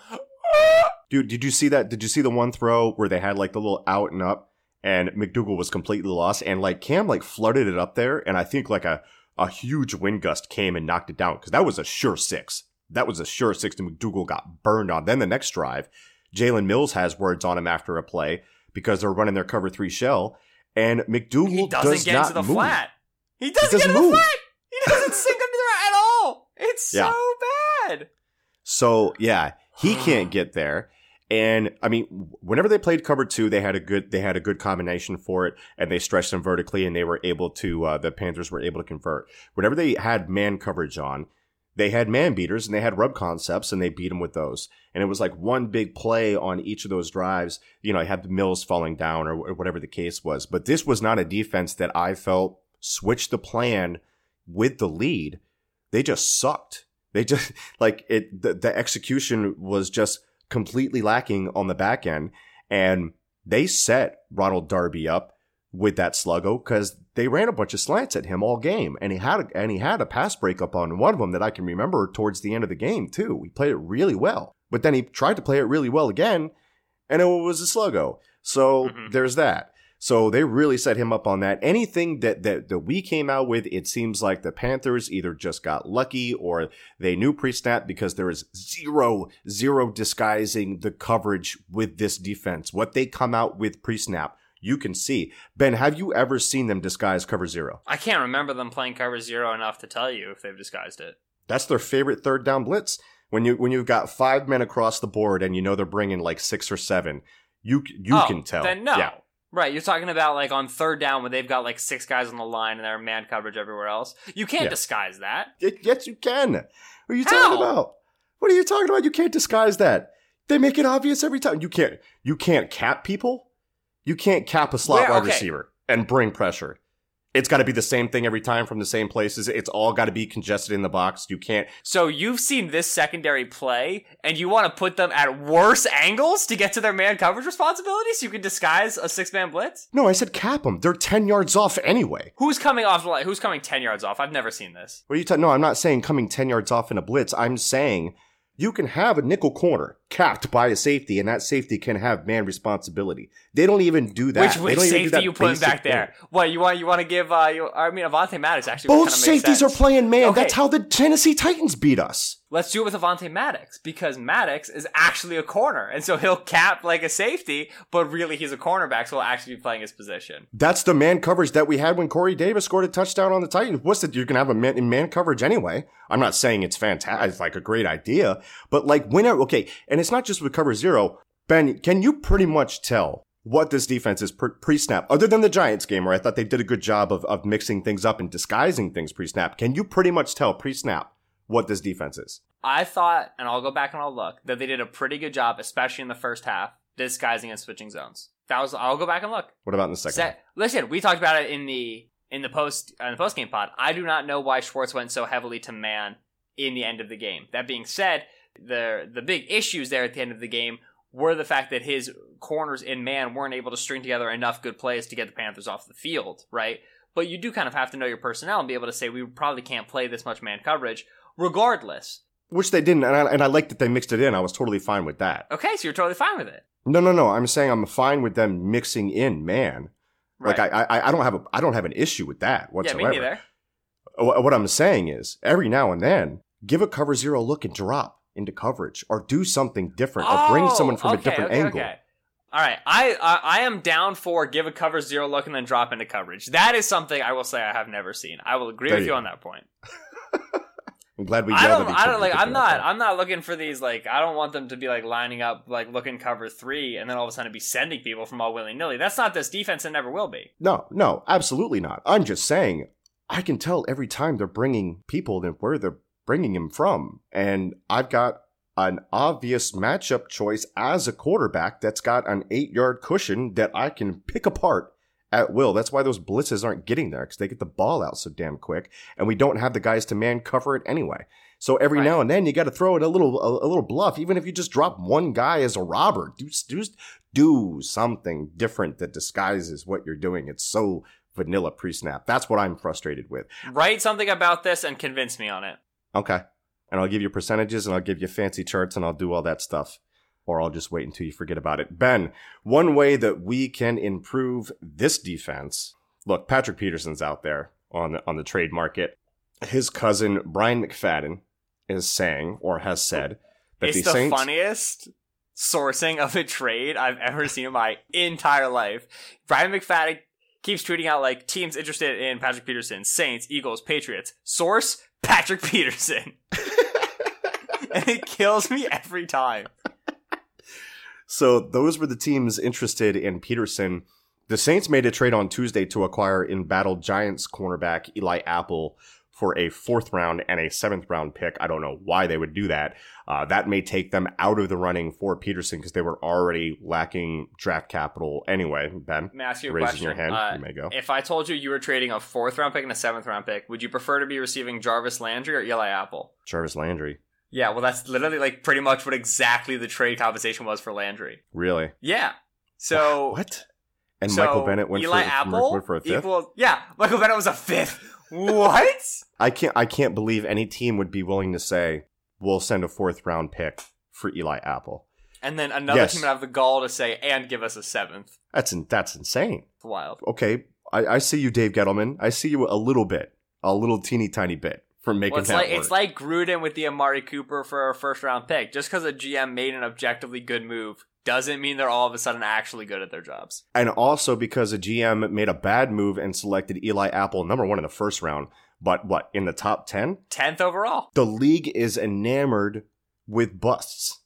Dude, did you see that? Did you see the one throw where they had like the little out and up and McDougal was completely lost? And like Cam like flooded it up there. And I think like a, a huge wind gust came and knocked it down because that was a sure six. That was a sure six to McDougal got burned on. Then the next drive, Jalen Mills has words on him after a play because they're running their cover three shell, and McDougal he doesn't does get not into the move. Flat. He doesn't, he doesn't get into move. the flat. He doesn't sink into there at all. It's yeah. so bad. So yeah, he can't get there. And I mean, whenever they played cover two, they had a good they had a good combination for it, and they stretched them vertically, and they were able to uh, the Panthers were able to convert. Whenever they had man coverage on, they had man beaters and they had rub concepts and they beat them with those. And it was like one big play on each of those drives. You know, I had the Mills falling down or whatever the case was. But this was not a defense that I felt switched the plan with the lead. They just sucked. They just like it. The, the execution was just completely lacking on the back end. And they set Ronald Darby up with that sluggo because they ran a bunch of slants at him all game, and he had a, and he had a pass breakup on one of them that I can remember towards the end of the game too. He played it really well, but then he tried to play it really well again, and it was a sluggo. So mm-hmm. there's that. So they really set him up on that. Anything that, that that we came out with, it seems like the Panthers either just got lucky or they knew pre-snap, because there is zero, zero disguising the coverage with this defense. What they come out with pre-snap, you can see. Ben, have you ever seen them disguise cover zero? I can't remember them playing cover zero enough to tell you if they've disguised it. That's their favorite third down blitz. When you when you've got five men across the board and you know they're bringing like six or seven, you you oh, can tell. Then no, yeah. right? You're talking about like on third down when they've got like six guys on the line and they're man coverage everywhere else. You can't yes. disguise that. It, yes, you can. What are you How? talking about? What are you talking about? You can't disguise that. They make it obvious every time. You can't. You can't cap people. You can't cap a slot Where, wide okay. receiver and bring pressure. it's got to be the same thing every time from the same places. It's all got to be congested in the box. You can't. So you've seen this secondary play, and you want to put them at worse angles to get to their man coverage responsibilities? So you can disguise a six-man blitz? No, I said cap them. They're ten yards off anyway. Who's coming off the line? Who's coming ten yards off? I've never seen this. What are you talking? No, I'm not saying coming ten yards off in a blitz. I'm saying you can have a nickel corner capped by a safety, and that safety can have man responsibility. They don't even do that. Which, which safety you putting back there? Thing. What, you want You want to give, uh, you, I mean, Avante Maddox actually Both kind of safeties sense. Are playing man. Okay. That's how the Tennessee Titans beat us. Let's do it with Avante Maddox, because Maddox is actually a corner, and so he'll cap like a safety, but really he's a cornerback, so he'll actually be playing his position. That's the man coverage that we had when Corey Davis scored a touchdown on the Titans. What's that? You're going to have a man, in man coverage anyway. I'm not saying it's fantastic, it's like a great idea, but like when, okay, and it's It's not just with cover zero. Ben, can you pretty much tell what this defense is pre-snap? Other than the Giants game where I thought they did a good job of, of mixing things up and disguising things pre-snap, can you pretty much tell pre-snap what this defense is? I thought, and I'll go back and I'll look, that they did a pretty good job, especially in the first half, disguising and switching zones. That was, I'll go back and look. What about in the second Se- half? Listen, we talked about it in the in the post uh, in the post-game pod. I do not know why Schwartz went so heavily to man in the end of the game. That being said, The the big issues there at the end of the game were the fact that his corners in man weren't able to string together enough good plays to get the Panthers off the field, right? But you do kind of have to know your personnel and be able to say, we probably can't play this much man coverage regardless. Which they didn't, and I, and I like that they mixed it in. I was totally fine with that. Okay, so you're totally fine with it. No, no, no. I'm saying I'm fine with them mixing in man. Right. Like I, I, I don't have a, I don't have an issue with that whatsoever. Yeah, me neither. What I'm saying is, every now and then, give a cover zero look and drop into coverage, or do something different, oh, or bring someone from okay, a different okay, angle. Okay. All right, I, I I am down for give a cover zero look and then drop into coverage. That is something I will say I have never seen. I will agree there with you, you on that point. I'm glad we. I don't. I don't like. I'm not. I'm not looking for these. Like, I don't want them to be like lining up, like looking cover three, and then all of a sudden be sending people from all willy nilly. That's not this defense, and never will be. No, no, absolutely not. I'm just saying, I can tell every time they're bringing people and where they're bringing him from, and I've got an obvious matchup choice as a quarterback that's got an eight yard cushion that I can pick apart at will. That's why those blitzes aren't getting there, because they get the ball out so damn quick, and we don't have the guys to man cover it anyway. So every right. now and then you got to throw in a little a, a little bluff, even if you just drop one guy as a robber. Do, do, do something different that disguises what you're doing. It's so vanilla pre-snap. That's what I'm frustrated with. Write something about this and convince me on it. Okay. And I'll give you percentages, and I'll give you fancy charts, and I'll do all that stuff. Or I'll just wait until you forget about it. Ben, one way that we can improve this defense. Look, Patrick Peterson's out there on the, on the trade market. His cousin, Brian McFadden, is saying, or has said, that it's the, the Saints- funniest sourcing of a trade I've ever seen in my entire life. Brian McFadden keeps tweeting out, like, teams interested in Patrick Peterson, Saints, Eagles, Patriots. Source, Patrick Peterson. And it kills me every time. So those were the teams interested in Peterson. The Saints made a trade on Tuesday to acquire embattled Giants cornerback Eli Apple for a fourth round and a seventh round pick. I don't know why they would do that. Uh, that may take them out of the running for Peterson, because they were already lacking draft capital anyway. Ben, may I ask you a question? Your hand, uh, you may go. If I told you you were trading a fourth round pick and a seventh round pick, would you prefer to be receiving Jarvis Landry or Eli Apple? Jarvis Landry. Yeah, well, that's literally like pretty much what exactly the trade compensation was for Landry. Really? Yeah. So what? And so Michael Bennett went Eli for, Apple for a fifth. Equal, yeah, Michael Bennett was a fifth. What? I can't I can't believe any team would be willing to say, we'll send a fourth round pick for Eli Apple. And then another yes. team would have the gall to say, and give us a seventh. That's in, that's insane. It's wild. Okay, I, I see you, Dave Gettleman. I see you a little bit, a little teeny tiny bit for making well, it's that like, work. It's like Gruden with the Amari Cooper for a first round pick. Just because a G M made an objectively good move doesn't mean they're all of a sudden actually good at their jobs. And also because a G M made a bad move and selected Eli Apple, number one in the first round, but what, in the top ten? tenth overall. The league is enamored with busts.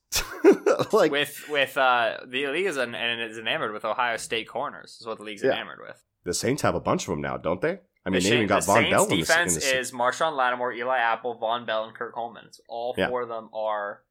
like With, with uh, the league is, en- and is enamored with Ohio State corners, is what the league's yeah. enamored with. The Saints have a bunch of them now, don't they? I mean, the they even got the Von Saints Bell in the defense in the is Marshawn Lattimore, Eli Apple, Von Bell, and Kirk Coleman. So all yeah. four of them are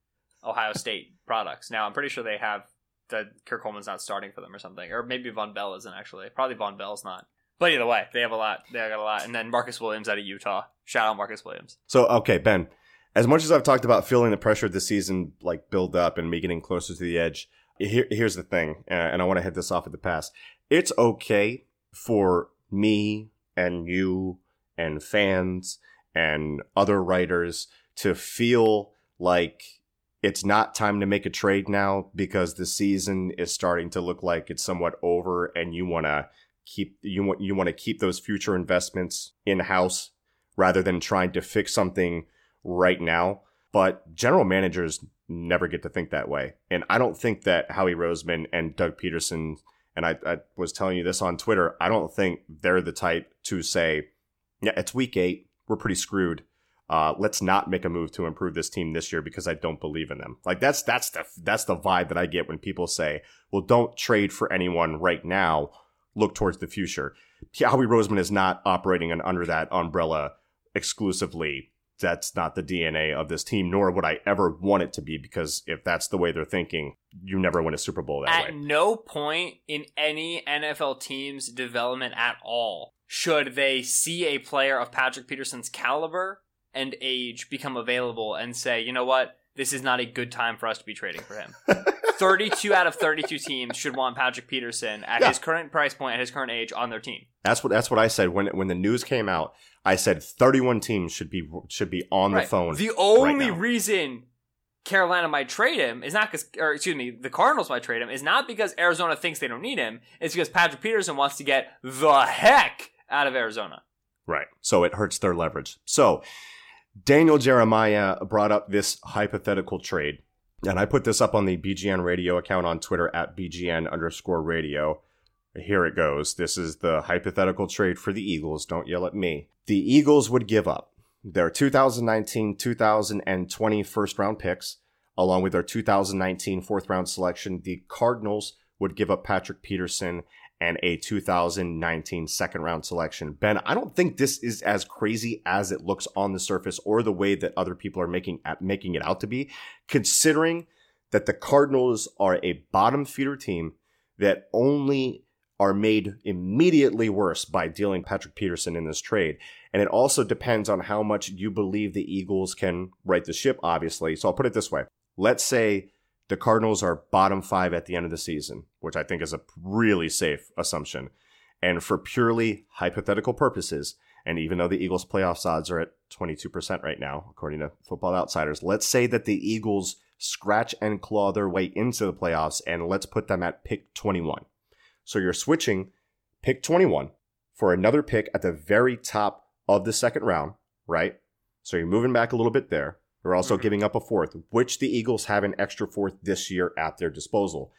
Ohio State products. Now, I'm pretty sure they have that Kirk Coleman's not starting for them or something. Or maybe Von Bell isn't, actually. Probably Von Bell's not. But either way, they have a lot. They got a lot. And then Marcus Williams out of Utah. Shout out Marcus Williams. So, okay, Ben, as much as I've talked about feeling the pressure of the season, like, build up and me getting closer to the edge, here, here's the thing, uh, and I want to hit this off at the pass. It's okay for me and you and fans and other writers to feel like it's not time to make a trade now because the season is starting to look like it's somewhat over, and you want to keep you want you want to keep those future investments in-house rather than trying to fix something right now. But general managers never get to think that way, and I don't think that Howie Roseman and Doug Peterson, and I, I was telling you this on Twitter, I don't think they're the type to say, yeah, it's week eight, we're pretty screwed. Uh, let's not make a move to improve this team this year because I don't believe in them. Like, that's that's the that's the vibe that I get when people say, well, don't trade for anyone right now. Look towards the future. Howie Roseman is not operating under that umbrella exclusively. That's not the D N A of this team, nor would I ever want it to be, because if that's the way they're thinking, you never win a Super Bowl that way. At no point in any N F L team's development at all should they see a player of Patrick Peterson's caliber and age become available and say, you know what, this is not a good time for us to be trading for him. thirty-two out of thirty-two teams should want Patrick Peterson at yeah. his current price point, at his current age, on their team. That's what that's what I said when when the news came out. I said thirty-one teams should be should be on right. the phone. The only right reason Carolina might trade him is not because, or excuse me, the Cardinals might trade him is not because Arizona thinks they don't need him. It's because Patrick Peterson wants to get the heck out of Arizona. Right. So it hurts their leverage. So Daniel Jeremiah brought up this hypothetical trade, and I put this up on the B G N radio account on Twitter at BGN underscore radio. Here it goes. This is the hypothetical trade for the Eagles. Don't yell at me. The Eagles would give up their two thousand nineteen, two thousand twenty first round picks, along with their two thousand nineteen fourth round selection. The Cardinals would give up Patrick Peterson and a two thousand nineteen second round selection. Ben, I don't think this is as crazy as it looks on the surface, or the way that other people are making making it out to be, considering that the Cardinals are a bottom feeder team that only are made immediately worse by dealing Patrick Peterson in this trade. And it also depends on how much you believe the Eagles can right the ship, obviously. So I'll put it this way. Let's say the Cardinals are bottom five at the end of the season, which I think is a really safe assumption. And for purely hypothetical purposes, and even though the Eagles' playoffs odds are at twenty-two percent right now, according to Football Outsiders, let's say that the Eagles scratch and claw their way into the playoffs, and let's put them at pick twenty-one. So you're switching pick twenty-one for another pick at the very top of the second round, right? So you're moving back a little bit there. They're also mm-hmm. giving up a fourth, which the Eagles have an extra fourth this year at their disposal.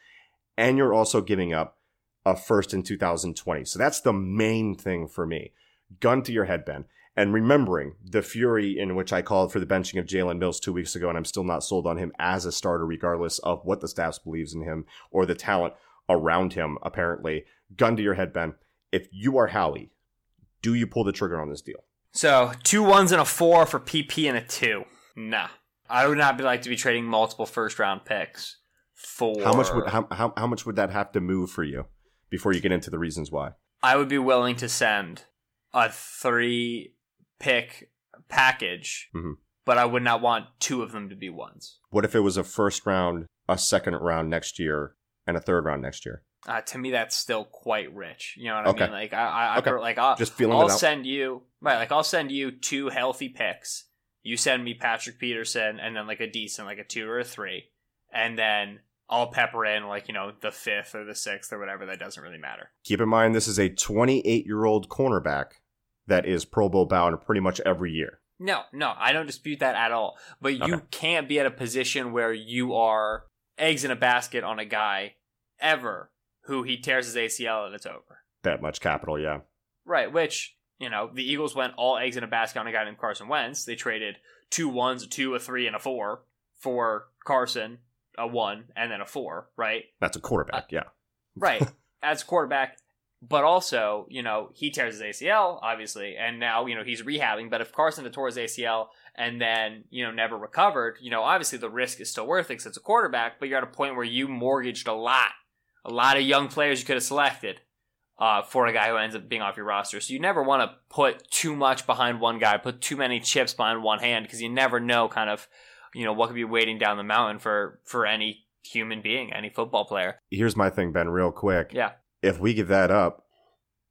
And you're also giving up a first in two thousand twenty. So that's the main thing for me. Gun to your head, Ben. And remembering the fury in which I called for the benching of Jalen Mills two weeks ago, and I'm still not sold on him as a starter, regardless of what the staff believes in him or the talent around him, apparently. Gun to your head, Ben. If you are Howie, do you pull the trigger on this deal? So, two ones and a four for P P and a two. Nah, I would not be like to be trading multiple first round picks for how much would how, how how much would that have to move for you before you get into the reasons why? I would be willing to send a three pick package, mm-hmm. but I would not want two of them to be ones. What if it was a first round, a second round next year, and a third round next year? Uh, to me, that's still quite rich. You know what okay. I mean? Like I, I, I okay. like I'll, Just feeling I'll send you right. Like I'll send you two healthy picks. You send me Patrick Peterson and then like a decent, like a two or a three. And then I'll pepper in like, you know, the fifth or the sixth or whatever. That doesn't really matter. Keep in mind, this is a twenty-eight-year-old cornerback that is Pro Bowl bound pretty much every year. No, no, I don't dispute that at all. But you okay. can't be at a position where you are eggs in a basket on a guy ever who he tears his A C L and it's over. That much capital, yeah. Right, which... You know, the Eagles went all eggs in a basket on a guy named Carson Wentz. They traded two ones, a two, a three, and a four for Carson, a one, and then a four, right? That's a quarterback, uh, yeah. Right. That's a quarterback. But also, you know, he tears his A C L, obviously, and now, you know, he's rehabbing. But if Carson had tore his A C L and then, you know, never recovered, you know, obviously the risk is still worth it because it's a quarterback, but you're at a point where you mortgaged a lot, a lot of young players you could have selected uh, for a guy who ends up being off your roster. So you never want to put too much behind one guy, put too many chips behind one hand, because you never know kind of, you know, what could be waiting down the mountain for, for any human being, any football player. Here's my thing, Ben, real quick. Yeah. If we give that up,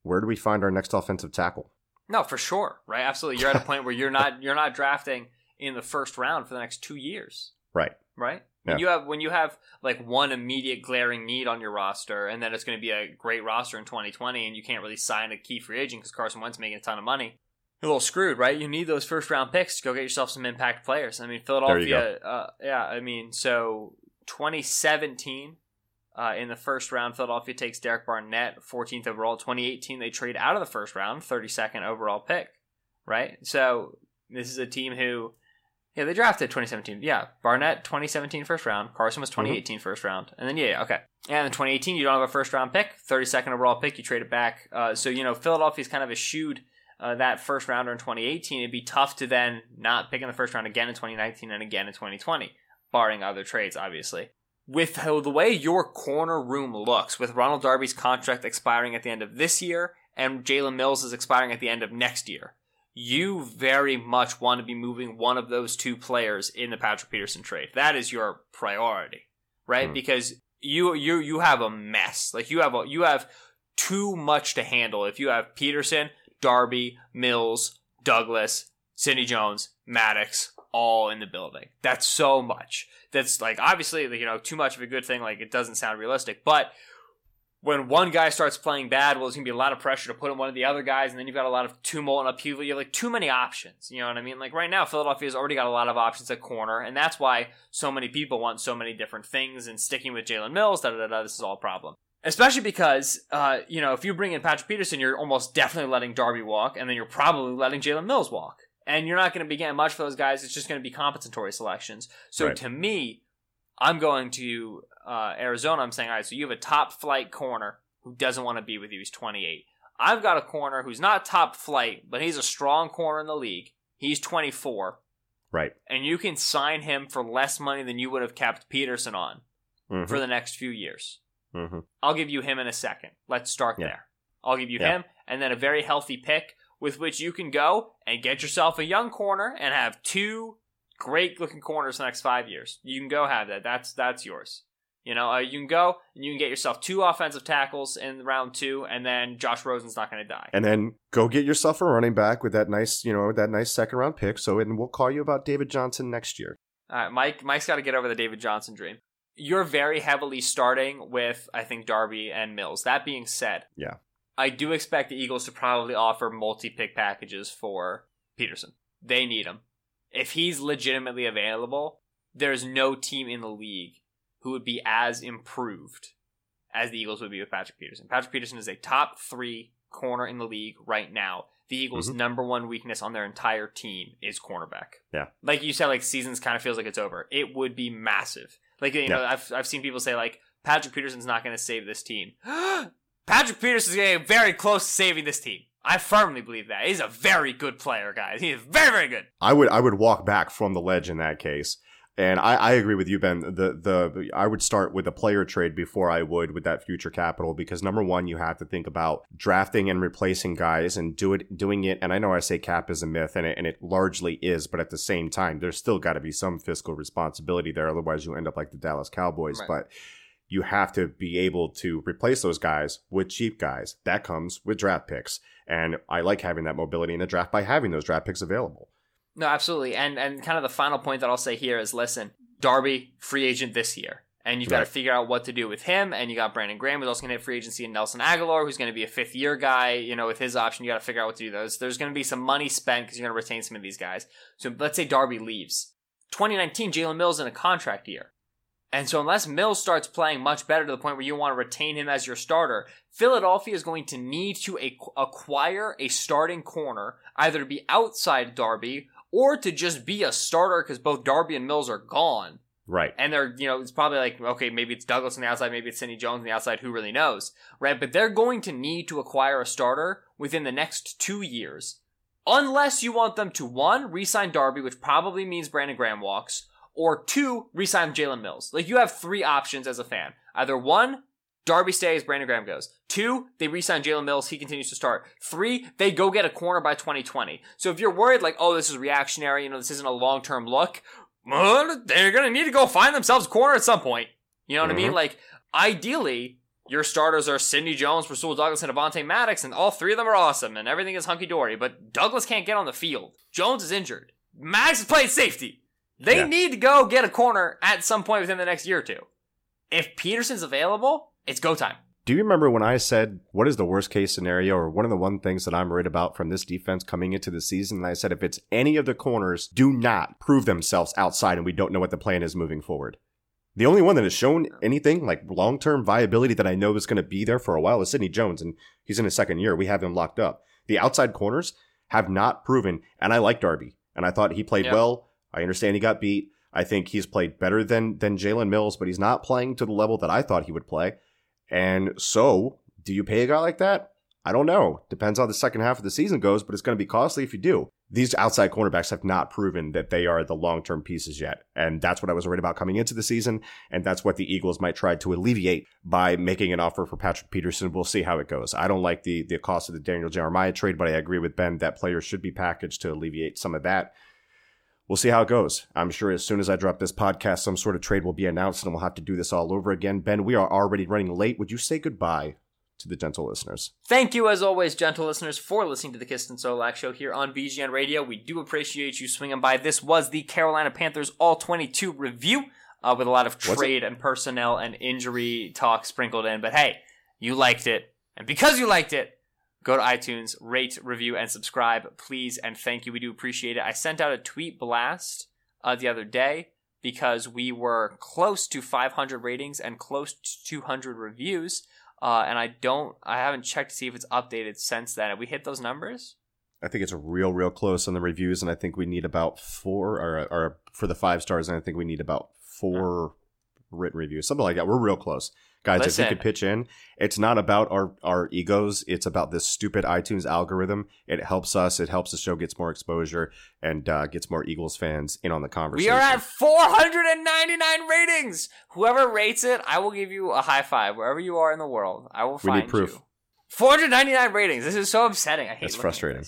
where do we find our next offensive tackle? No, for sure. Right. Absolutely. You're at a point where you're not, you're not drafting in the first round for the next two years. Right. Right. Yeah. When you have, when you have like one immediate glaring need on your roster, and then it's going to be a great roster in twenty twenty, and you can't really sign a key free agent because Carson Wentz is making a ton of money. You're a little screwed, right? You need those first round picks to go get yourself some impact players. I mean, Philadelphia, uh, yeah, I mean, so twenty seventeen, uh, in the first round, Philadelphia takes Derek Barnett, fourteenth overall. twenty eighteen, they trade out of the first round, thirty-second overall pick, right? So this is a team who, yeah, they drafted twenty seventeen. Yeah, Barnett, twenty seventeen first round. Carson was twenty eighteen mm-hmm. first round. And then, yeah, okay. And in twenty eighteen, you don't have a first round pick, thirty-second overall pick, you trade it back. Uh, so, you know, Philadelphia's kind of eschewed uh, that first rounder in twenty eighteen. It'd be tough to then not pick in the first round again in twenty nineteen and again in twenty twenty, barring other trades, obviously. With the way your corner room looks, with Ronald Darby's contract expiring at the end of this year and Jalen Mills is expiring at the end of next year, you very much want to be moving one of those two players in the Patrick Peterson trade. That is your priority, right? Mm. Because you you you have a mess. Like you have a, you have too much to handle. If you have Peterson, Darby, Mills, Douglas, Sidney Jones, Maddox, all in the building, that's so much. That's like obviously you know too much of a good thing. Like it doesn't sound realistic, but when one guy starts playing bad, well, there's going to be a lot of pressure to put in one of the other guys, and then you've got a lot of tumult and upheaval. You have, like, too many options. You know what I mean? Like, right now, Philadelphia's already got a lot of options at corner, and that's why so many people want so many different things, and sticking with Jalen Mills, da-da-da-da, this is all a problem. Especially because, uh, you know, if you bring in Patrick Peterson, you're almost definitely letting Darby walk, and then you're probably letting Jalen Mills walk. And you're not going to be getting much for those guys. It's just going to be compensatory selections. So, right. To me, I'm going to uh, Arizona. I'm saying, all right, so you have a top flight corner who doesn't want to be with you. He's twenty-eight. I've got a corner who's not top flight, but he's a strong corner in the league. He's twenty-four. Right. And you can sign him for less money than you would have kept Peterson on mm-hmm. for the next few years. Mm-hmm. I'll give you him in a second. Let's start yeah. there. I'll give you yeah. him and then a very healthy pick with which you can go and get yourself a young corner and have two great looking corners the next five years. You can go have that. That's that's yours. You know, uh, you can go and you can get yourself two offensive tackles in round two, and then Josh Rosen's not going to die. And then go get yourself a running back with that nice, you know, that nice second round pick. So, and we'll call you about David Johnson next year. All right, Mike. Mike's got to get over the David Johnson dream. You're very heavily starting with, I think, Darby and Mills. That being said, yeah, I do expect the Eagles to probably offer multi-pick packages for Peterson. They need him. If he's legitimately available, there's no team in the league who would be as improved as the Eagles would be with Patrick Peterson. Patrick Peterson is a top three corner in the league right now. The Eagles' mm-hmm. number one weakness on their entire team is cornerback. Yeah. Like you said, like seasons kind of feels like it's over. It would be massive. Like, you yeah. know, I've, I've seen people say like, Patrick Peterson's not going to save this team. Patrick Peterson's going to get very close to saving this team. I firmly believe that. He's a very good player, guys. He is very, very good. I would I would walk back from the ledge in that case. And I, I agree with you, Ben. The the I would start with a player trade before I would with that future capital, because number one, you have to think about drafting and replacing guys and do it doing it. And I know I say cap is a myth, and it, and it largely is, but at the same time, there's still got to be some fiscal responsibility there. Otherwise, you end up like the Dallas Cowboys. Right. But you have to be able to replace those guys with cheap guys. That comes with draft picks. And I like having that mobility in the draft by having those draft picks available. No, absolutely. And and kind of the final point that I'll say here is, listen, Darby, free agent this year. And you've right. got to figure out what to do with him. And you got Brandon Graham, who's also going to hit free agency, and Nelson Agholor, who's going to be a fifth-year guy. You know, with his option, you got to figure out what to do those. There's going to be some money spent because you're going to retain some of these guys. So let's say Darby leaves. twenty nineteen, Jalen Mills in a contract year. And so unless Mills starts playing much better to the point where you want to retain him as your starter, Philadelphia is going to need to acquire a starting corner, either to be outside Darby or to just be a starter because both Darby and Mills are gone. Right. And they're, you know, it's probably like, okay, maybe it's Douglas on the outside, maybe it's Sidney Jones on the outside, who really knows, right? But they're going to need to acquire a starter within the next two years, unless you want them to, one, re-sign Darby, which probably means Brandon Graham walks, or two, re-sign Jalen Mills. Like, you have three options as a fan. Either one, Darby stays, Brandon Graham goes. Two, they re-sign Jalen Mills. He continues to start. Three, they go get a corner by twenty twenty. So if you're worried like, oh, this is reactionary, you know, this isn't a long-term look, well, they're going to need to go find themselves a corner at some point. You know what mm-hmm. I mean? Like, ideally, your starters are Sidney Jones, Rasul Douglas, and Avante Maddox, and all three of them are awesome, and everything is hunky-dory. But Douglas can't get on the field. Jones is injured. Maddox is playing safety. They yeah. need to go get a corner at some point within the next year or two. If Peterson's available... it's go time. Do you remember when I said, what is the worst case scenario, or one of the one things that I'm worried about from this defense coming into the season? And I said, if it's any of the corners, do not prove themselves outside and we don't know what the plan is moving forward. The only one that has shown anything like long-term viability that I know is going to be there for a while is Sidney Jones. And he's in his second year. We have him locked up. The outside corners have not proven. And I like Darby. And I thought he played yeah. well. I understand he got beat. I think he's played better than, than Jalen Mills, but he's not playing to the level that I thought he would play. And so, do you pay a guy like that? I don't know. Depends how the second half of the season goes, but it's going to be costly if you do. These outside cornerbacks have not proven that they are the long-term pieces yet. And that's what I was worried about coming into the season. And that's what the Eagles might try to alleviate by making an offer for Patrick Peterson. We'll see how it goes. I don't like the, the cost of the Daniel Jeremiah trade, but I agree with Ben that players should be packaged to alleviate some of that. We'll see how it goes. I'm sure as soon as I drop this podcast, some sort of trade will be announced and we'll have to do this all over again. Ben, we are already running late. Would you say goodbye to the gentle listeners? Thank you, as always, gentle listeners, for listening to the Kist and Solak Show here on B G N Radio. We do appreciate you swinging by. This was the Carolina Panthers All twenty-two review uh, with a lot of trade and personnel and injury talk sprinkled in. But hey, you liked it. And because you liked it, go to iTunes, rate, review, and subscribe, please, and thank you. We do appreciate it. I sent out a tweet blast uh, the other day because we were close to five hundred ratings and close to two hundred reviews, uh, and I don't, I haven't checked to see if it's updated since then. Have we hit those numbers? I think it's real, real close on the reviews, and I think we need about four, or, or for the five stars, and I think we need about four yeah. written reviews, something like that. We're real close. Guys, Listen. If you could pitch in, it's not about our, our egos. It's about this stupid iTunes algorithm. It helps us. It helps the show gets more exposure and uh, gets more Eagles fans in on the conversation. We are at four hundred ninety-nine ratings. Whoever rates it, I will give you a high five wherever you are in the world. I will find you. We need proof. You. four hundred ninety-nine ratings. This is so upsetting. I hate It's frustrating.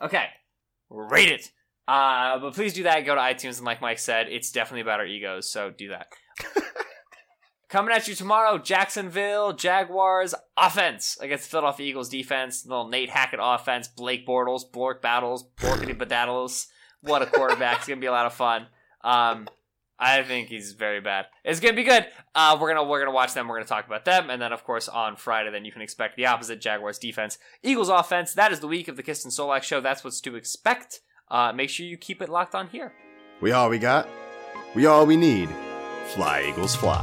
Okay. Rate it. Uh, but please do that. Go to iTunes. And like Mike said, it's definitely about our egos. So do that. Coming at you tomorrow, Jacksonville Jaguars offense against Philadelphia Eagles defense. Little Nate Hackett offense, Blake Bortles, Bork battles, Borkity Badattles. What a quarterback. It's going to be a lot of fun. Um, I think he's very bad. It's going to be good. Uh, we're going we're gonna watch them. We're going to talk about them. And then, of course, on Friday, then you can expect the opposite Jaguars defense. Eagles offense. That is the week of the Kist and Solak Show. That's what's to expect. Uh, make sure you keep it locked on here. We all we got. We all we need. Fly, Eagles, fly.